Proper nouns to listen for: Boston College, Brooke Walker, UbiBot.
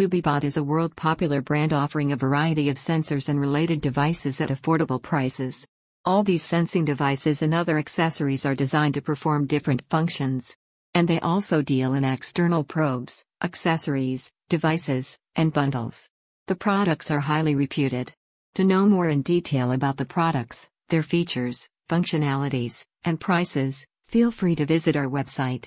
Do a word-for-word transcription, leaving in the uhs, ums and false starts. UbiBot is a world-popular brand offering a variety of sensors and related devices at affordable prices. All these sensing devices and other accessories are designed to perform different functions. And they also deal in external probes, accessories, devices, and bundles. The products are highly reputed. To know more in detail about the products, their features, functionalities, and prices, feel free to visit our website.